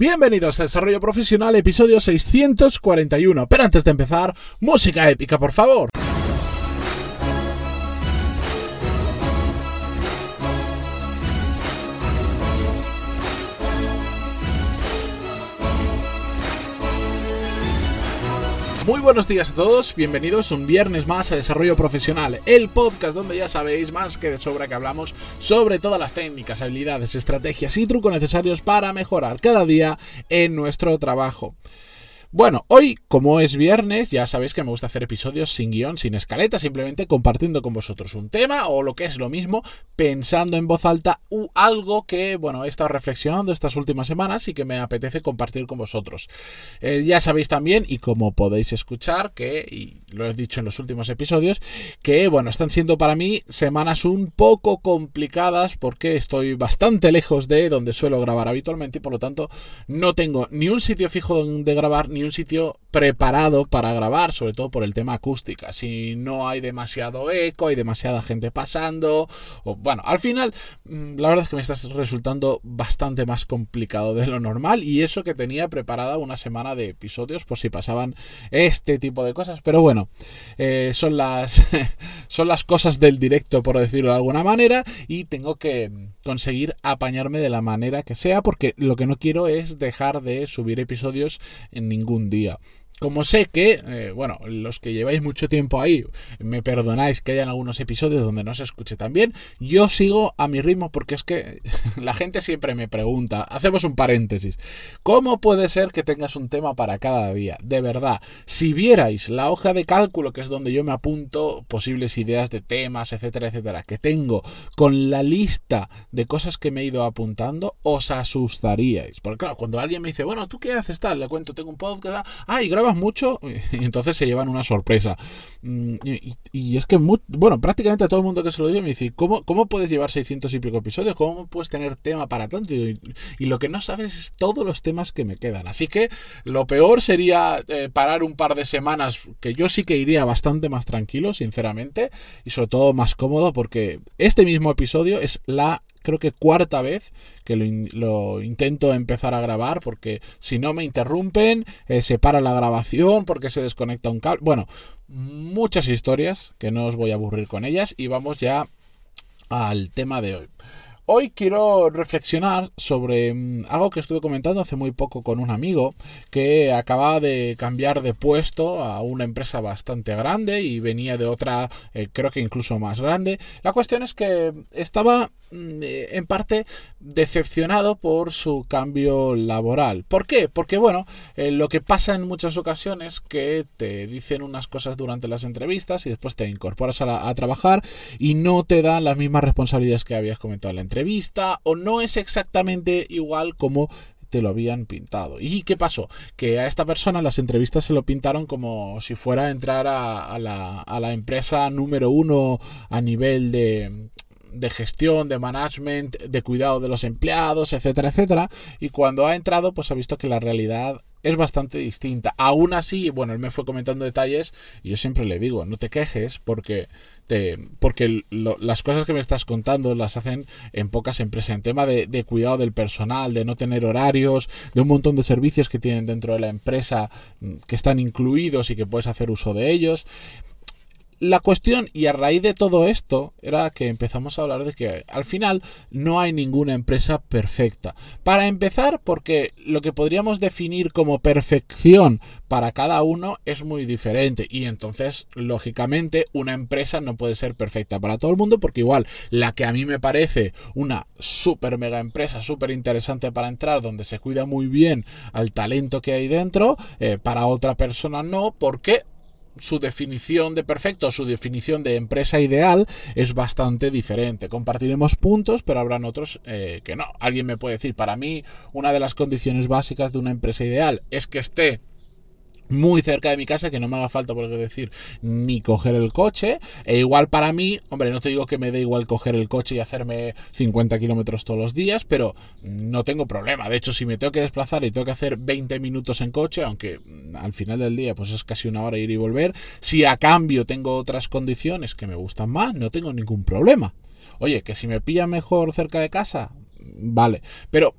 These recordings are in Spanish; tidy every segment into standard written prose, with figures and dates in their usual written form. Bienvenidos a Desarrollo Profesional, episodio 641. Pero antes de empezar, música épica, por favor. Muy buenos días a todos, bienvenidos un viernes más a Desarrollo Profesional, el podcast donde ya sabéis más que de sobra que hablamos sobre todas las técnicas, habilidades, estrategias y trucos necesarios para mejorar cada día en nuestro trabajo. Bueno, hoy, como es viernes, ya sabéis que me gusta hacer episodios sin guión, sin escaleta, simplemente compartiendo con vosotros un tema o lo que es lo mismo, pensando en voz alta algo que, bueno, he estado reflexionando estas últimas semanas y que me apetece compartir con vosotros. Ya sabéis también, y como podéis escuchar, que, y lo he dicho en los últimos episodios, que, bueno, están siendo para mí semanas un poco complicadas porque estoy bastante lejos de donde suelo grabar habitualmente y por lo tanto no tengo ni un sitio fijo donde grabar, ni un sitio preparado para grabar, sobre todo por el tema acústica. Si no hay demasiado eco, hay demasiada gente pasando, o bueno, al final la verdad es que me está resultando bastante más complicado de lo normal, y eso que tenía preparada una semana de episodios por si pasaban este tipo de cosas. Pero bueno, son las cosas del directo, por decirlo de alguna manera, y tengo que conseguir apañarme de la manera que sea, porque lo que no quiero es dejar de subir episodios en ningún día. Como sé que, bueno, los que lleváis mucho tiempo ahí, me perdonáis que hayan algunos episodios donde no se escuche tan bien, yo sigo a mi ritmo porque es que la gente siempre me pregunta, hacemos un paréntesis, ¿cómo puede ser que tengas un tema para cada día? De verdad, si vierais la hoja de cálculo, que es donde yo me apunto posibles ideas de temas, etcétera, etcétera, que tengo con la lista de cosas que me he ido apuntando, os asustaríais. Porque claro, cuando alguien me dice, bueno, ¿tú qué haces tal? Le cuento, tengo un podcast, y grabo mucho, y entonces se llevan una sorpresa. Y es que bueno, prácticamente a todo el mundo que se lo digo me dice, ¿cómo puedes llevar 600 y pico episodios? ¿Cómo puedes tener tema para tanto? Y lo que no sabes es todos los temas que me quedan. Así que lo peor sería parar un par de semanas, que yo sí que iría bastante más tranquilo, sinceramente, y sobre todo más cómodo, porque este mismo episodio es la creo que cuarta vez que lo intento empezar a grabar, porque si no me interrumpen, se para la grabación porque se desconecta un cable. Bueno, muchas historias que no os voy a aburrir con ellas, y vamos ya al tema de hoy. Hoy quiero reflexionar sobre algo que estuve comentando hace muy poco con un amigo que acababa de cambiar de puesto a una empresa bastante grande y venía de otra, creo que incluso más grande. La cuestión es que estaba en parte decepcionado por su cambio laboral. ¿Por qué? Porque bueno, lo que pasa en muchas ocasiones, que te dicen unas cosas durante las entrevistas y después te incorporas a trabajar y no te dan las mismas responsabilidades que habías comentado en la entrevista, o no es exactamente igual como te lo habían pintado. ¿Y qué pasó? Que a esta persona las entrevistas se lo pintaron como si fuera a entrar a la empresa número uno a nivel de gestión, de management, de cuidado de los empleados, etcétera, etcétera. Y cuando ha entrado, pues ha visto que la realidad es bastante distinta. Aún así, bueno, él me fue comentando detalles y yo siempre le digo, no te quejes porque las cosas que me estás contando las hacen en pocas empresas, en tema de cuidado del personal, de no tener horarios, de un montón de servicios que tienen dentro de la empresa que están incluidos y que puedes hacer uso de ellos. La cuestión, y a raíz de todo esto, era que empezamos a hablar de que al final no hay ninguna empresa perfecta. Para empezar, porque lo que podríamos definir como perfección para cada uno es muy diferente, y entonces, lógicamente, una empresa no puede ser perfecta para todo el mundo, porque igual la que a mí me parece una súper mega empresa, súper interesante para entrar, donde se cuida muy bien al talento que hay dentro, para otra persona no, porque su definición de perfecto, su definición de empresa ideal es bastante diferente. Compartiremos puntos, pero habrán otros que no. Alguien me puede decir, para mí, una de las condiciones básicas de una empresa ideal es que esté muy cerca de mi casa, que no me haga falta, por decir, ni coger el coche. E igual para mí, hombre, no te digo que me dé igual coger el coche y hacerme 50 kilómetros todos los días, pero no tengo problema. De hecho, si me tengo que desplazar y tengo que hacer 20 minutos en coche, aunque al final del día pues es casi una hora ir y volver, si a cambio tengo otras condiciones que me gustan más, no tengo ningún problema. Oye, que si me pilla mejor cerca de casa, vale, pero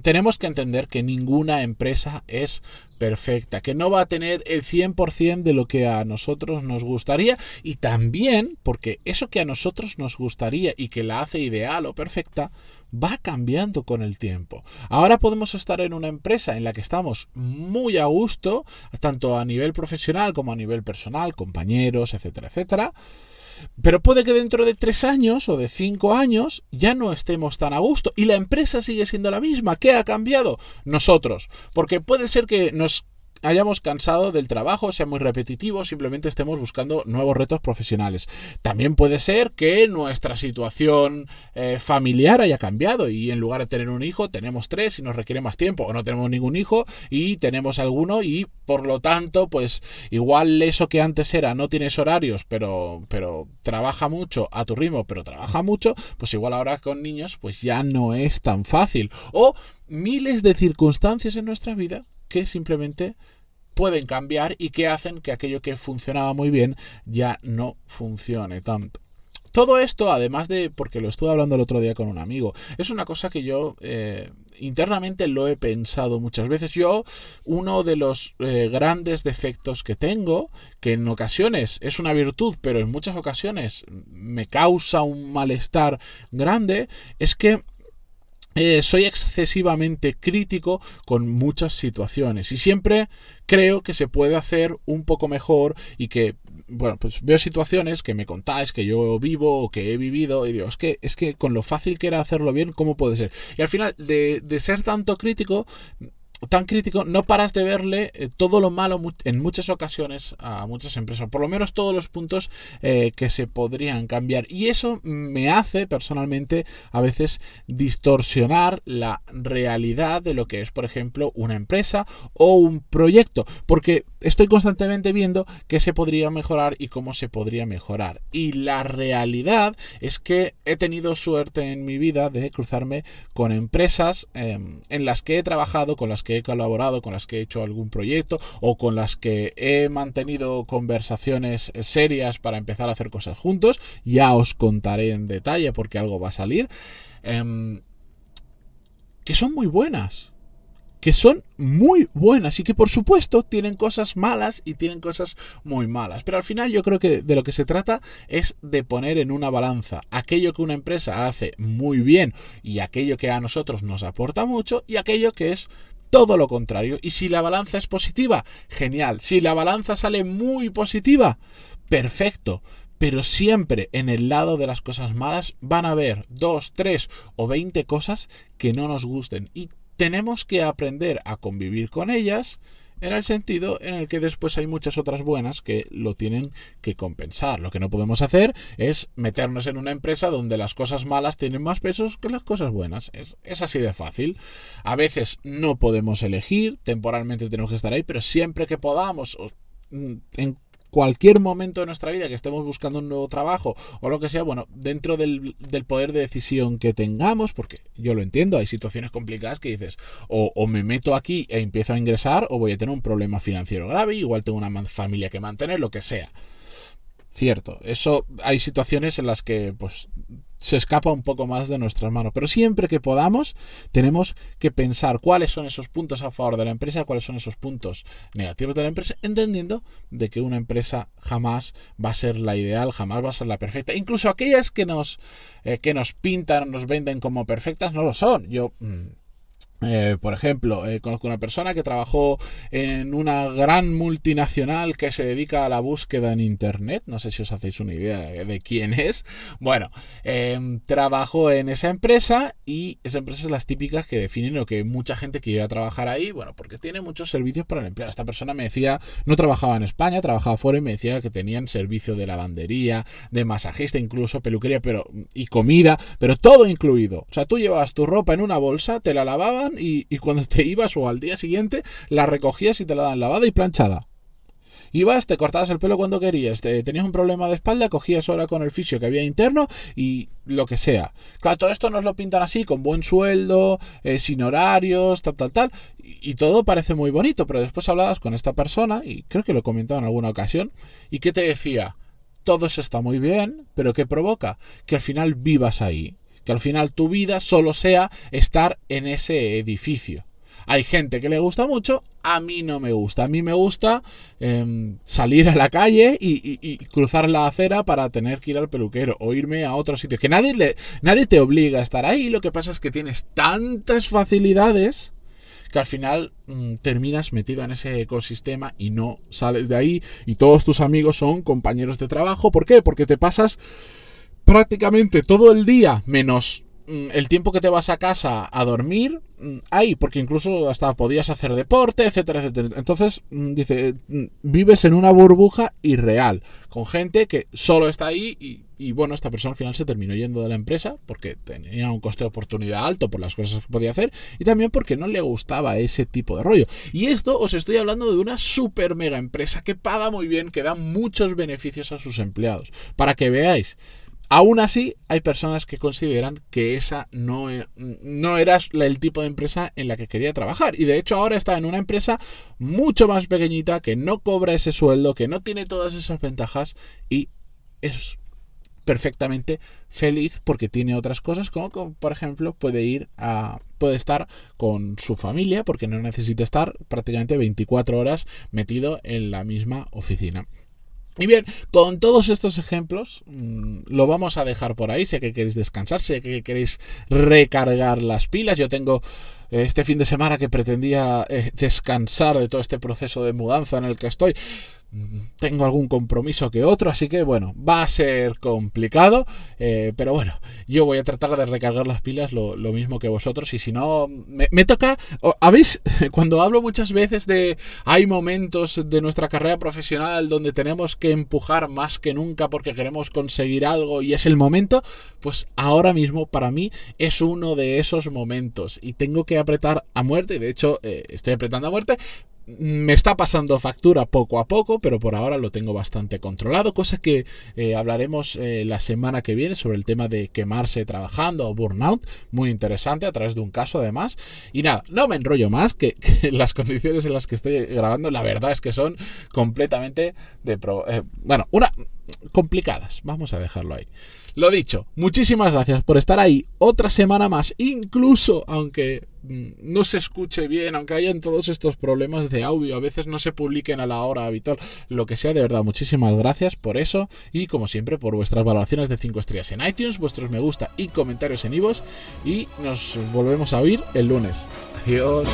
tenemos que entender que ninguna empresa es perfecta, que no va a tener el 100% de lo que a nosotros nos gustaría, y también porque eso que a nosotros nos gustaría y que la hace ideal o perfecta va cambiando con el tiempo. Ahora podemos estar en una empresa en la que estamos muy a gusto, tanto a nivel profesional como a nivel personal, compañeros, etcétera, etcétera. Pero puede que dentro de 3 años o de 5 años ya no estemos tan a gusto y la empresa sigue siendo la misma. ¿Qué ha cambiado? Nosotros. Porque puede ser que nos hayamos cansado del trabajo, sea muy repetitivo, simplemente estemos buscando nuevos retos profesionales. También puede ser que nuestra situación familiar haya cambiado y en lugar de tener un hijo tenemos 3 y nos requiere más tiempo, o no tenemos ningún hijo y tenemos alguno y por lo tanto pues igual eso que antes era no tienes horarios pero trabaja mucho a tu ritmo, pero trabaja mucho, pues igual ahora con niños pues ya no es tan fácil, o miles de circunstancias en nuestra vida que simplemente pueden cambiar y que hacen que aquello que funcionaba muy bien ya no funcione tanto. Todo esto, además de, porque lo estuve hablando el otro día con un amigo, es una cosa que yo internamente lo he pensado muchas veces. Yo, uno de los grandes defectos que tengo, que en ocasiones es una virtud, pero en muchas ocasiones me causa un malestar grande, es que soy excesivamente crítico con muchas situaciones y siempre creo que se puede hacer un poco mejor y que, bueno, pues veo situaciones que me contáis que yo vivo o que he vivido y digo, es que con lo fácil que era hacerlo bien, ¿cómo puede ser? Y al final, de ser tan crítico, no paras de verle todo lo malo en muchas ocasiones a muchas empresas, por lo menos todos los puntos que se podrían cambiar, y eso me hace personalmente a veces distorsionar la realidad de lo que es, por ejemplo, una empresa o un proyecto, porque estoy constantemente viendo qué se podría mejorar y cómo se podría mejorar, y la realidad es que he tenido suerte en mi vida de cruzarme con empresas en las que he trabajado, con las que he colaborado, con las que he hecho algún proyecto o con las que he mantenido conversaciones serias para empezar a hacer cosas juntos. Ya os contaré en detalle porque algo va a salir. Que son muy buenas. Que son muy buenas y que por supuesto tienen cosas malas y tienen cosas muy malas. Pero al final yo creo que de lo que se trata es de poner en una balanza aquello que una empresa hace muy bien y aquello que a nosotros nos aporta mucho y aquello que es todo lo contrario. Y si la balanza es positiva, genial. Si la balanza sale muy positiva, perfecto. Pero siempre en el lado de las cosas malas van a haber 2, 3 o 20 cosas que no nos gusten. Y tenemos que aprender a convivir con ellas en el sentido en el que después hay muchas otras buenas que lo tienen que compensar. Lo que no podemos hacer es meternos en una empresa donde las cosas malas tienen más pesos que las cosas buenas. Es así de fácil. A veces no podemos elegir, temporalmente tenemos que estar ahí, pero siempre que podamos, en cualquier momento de nuestra vida que estemos buscando un nuevo trabajo o lo que sea, bueno, dentro del poder de decisión que tengamos, porque yo lo entiendo, hay situaciones complicadas que dices, o me meto aquí e empiezo a ingresar, o voy a tener un problema financiero grave, igual tengo una familia que mantener, lo que sea. Cierto, eso, hay situaciones en las que pues se escapa un poco más de nuestras manos, pero siempre que podamos tenemos que pensar cuáles son esos puntos a favor de la empresa, cuáles son esos puntos negativos de la empresa, entendiendo de que una empresa jamás va a ser la ideal, jamás va a ser la perfecta. Incluso aquellas que nos pintan, nos venden como perfectas, no lo son. Yo por ejemplo, conozco una persona que trabajó en una gran multinacional que se dedica a la búsqueda en internet, no sé si os hacéis una idea de quién es. Bueno, trabajó en esa empresa y esa empresa es las típicas que definen lo que mucha gente quiere trabajar ahí, bueno, porque tiene muchos servicios para el empleado. Esta persona me decía, no trabajaba en España, trabajaba fuera, y me decía que tenían servicio de lavandería, de masajista, incluso peluquería y comida, pero todo incluido. O sea, tú llevabas tu ropa en una bolsa, te la lavaban y cuando te ibas o al día siguiente la recogías y te la dan lavada y planchada. Ibas, te cortabas el pelo cuando querías, tenías un problema de espalda, cogías hora con el fisio que había interno y lo que sea. Claro, todo esto nos lo pintan así, con buen sueldo, sin horarios, tal, y todo parece muy bonito, pero después hablabas con esta persona, y creo que lo he comentado en alguna ocasión, y que te decía, todo eso está muy bien, pero ¿qué provoca? Que al final vivas ahí, que al final tu vida solo sea estar en ese edificio. Hay gente que le gusta mucho, a mí no me gusta. A mí me gusta salir a la calle y cruzar la acera para tener que ir al peluquero o irme a otro sitio. Que nadie te obliga a estar ahí. Lo que pasa es que tienes tantas facilidades que al final terminas metido en ese ecosistema y no sales de ahí. Y todos tus amigos son compañeros de trabajo. ¿Por qué? Porque te pasas prácticamente todo el día, menos el tiempo que te vas a casa a dormir ahí, porque incluso hasta podías hacer deporte, etcétera, etcétera. Entonces, dice, vives en una burbuja irreal, con gente que solo está ahí y bueno, esta persona al final se terminó yendo de la empresa porque tenía un coste de oportunidad alto por las cosas que podía hacer y también porque no le gustaba ese tipo de rollo. Y esto os estoy hablando de una super mega empresa que paga muy bien, que da muchos beneficios a sus empleados, para que veáis. Aún así, hay personas que consideran que esa no era el tipo de empresa en la que quería trabajar. Y de hecho ahora está en una empresa mucho más pequeñita, que no cobra ese sueldo, que no tiene todas esas ventajas y es perfectamente feliz porque tiene otras cosas, como por ejemplo puede estar con su familia porque no necesita estar prácticamente 24 horas metido en la misma oficina. Y bien, con todos estos ejemplos lo vamos a dejar por ahí. Sé que queréis descansar, sé que queréis recargar las pilas. Yo tengo este fin de semana que pretendía descansar de todo este proceso de mudanza en el que estoy. Tengo algún compromiso que otro, así que bueno, va a ser complicado, pero bueno, yo voy a tratar de recargar las pilas lo mismo que vosotros. Y si no, me toca, ¿habéis? Cuando hablo muchas veces de hay momentos de nuestra carrera profesional donde tenemos que empujar más que nunca porque queremos conseguir algo y es el momento, pues ahora mismo para mí es uno de esos momentos y tengo que apretar a muerte. De hecho, estoy apretando a muerte. Me está pasando factura poco a poco, pero por ahora lo tengo bastante controlado, cosa que hablaremos la semana que viene sobre el tema de quemarse trabajando o burnout, muy interesante a través de un caso además. Y nada, no me enrollo más, que las condiciones en las que estoy grabando la verdad es que son completamente complicadas, vamos a dejarlo ahí. Lo dicho, muchísimas gracias por estar ahí otra semana más, incluso aunque no se escuche bien, aunque hayan todos estos problemas de audio, a veces no se publiquen a la hora habitual, lo que sea, de verdad, muchísimas gracias por eso y como siempre por vuestras valoraciones de 5 estrellas en iTunes, vuestros me gusta y comentarios en iVoox y nos volvemos a oír el lunes. Adiós.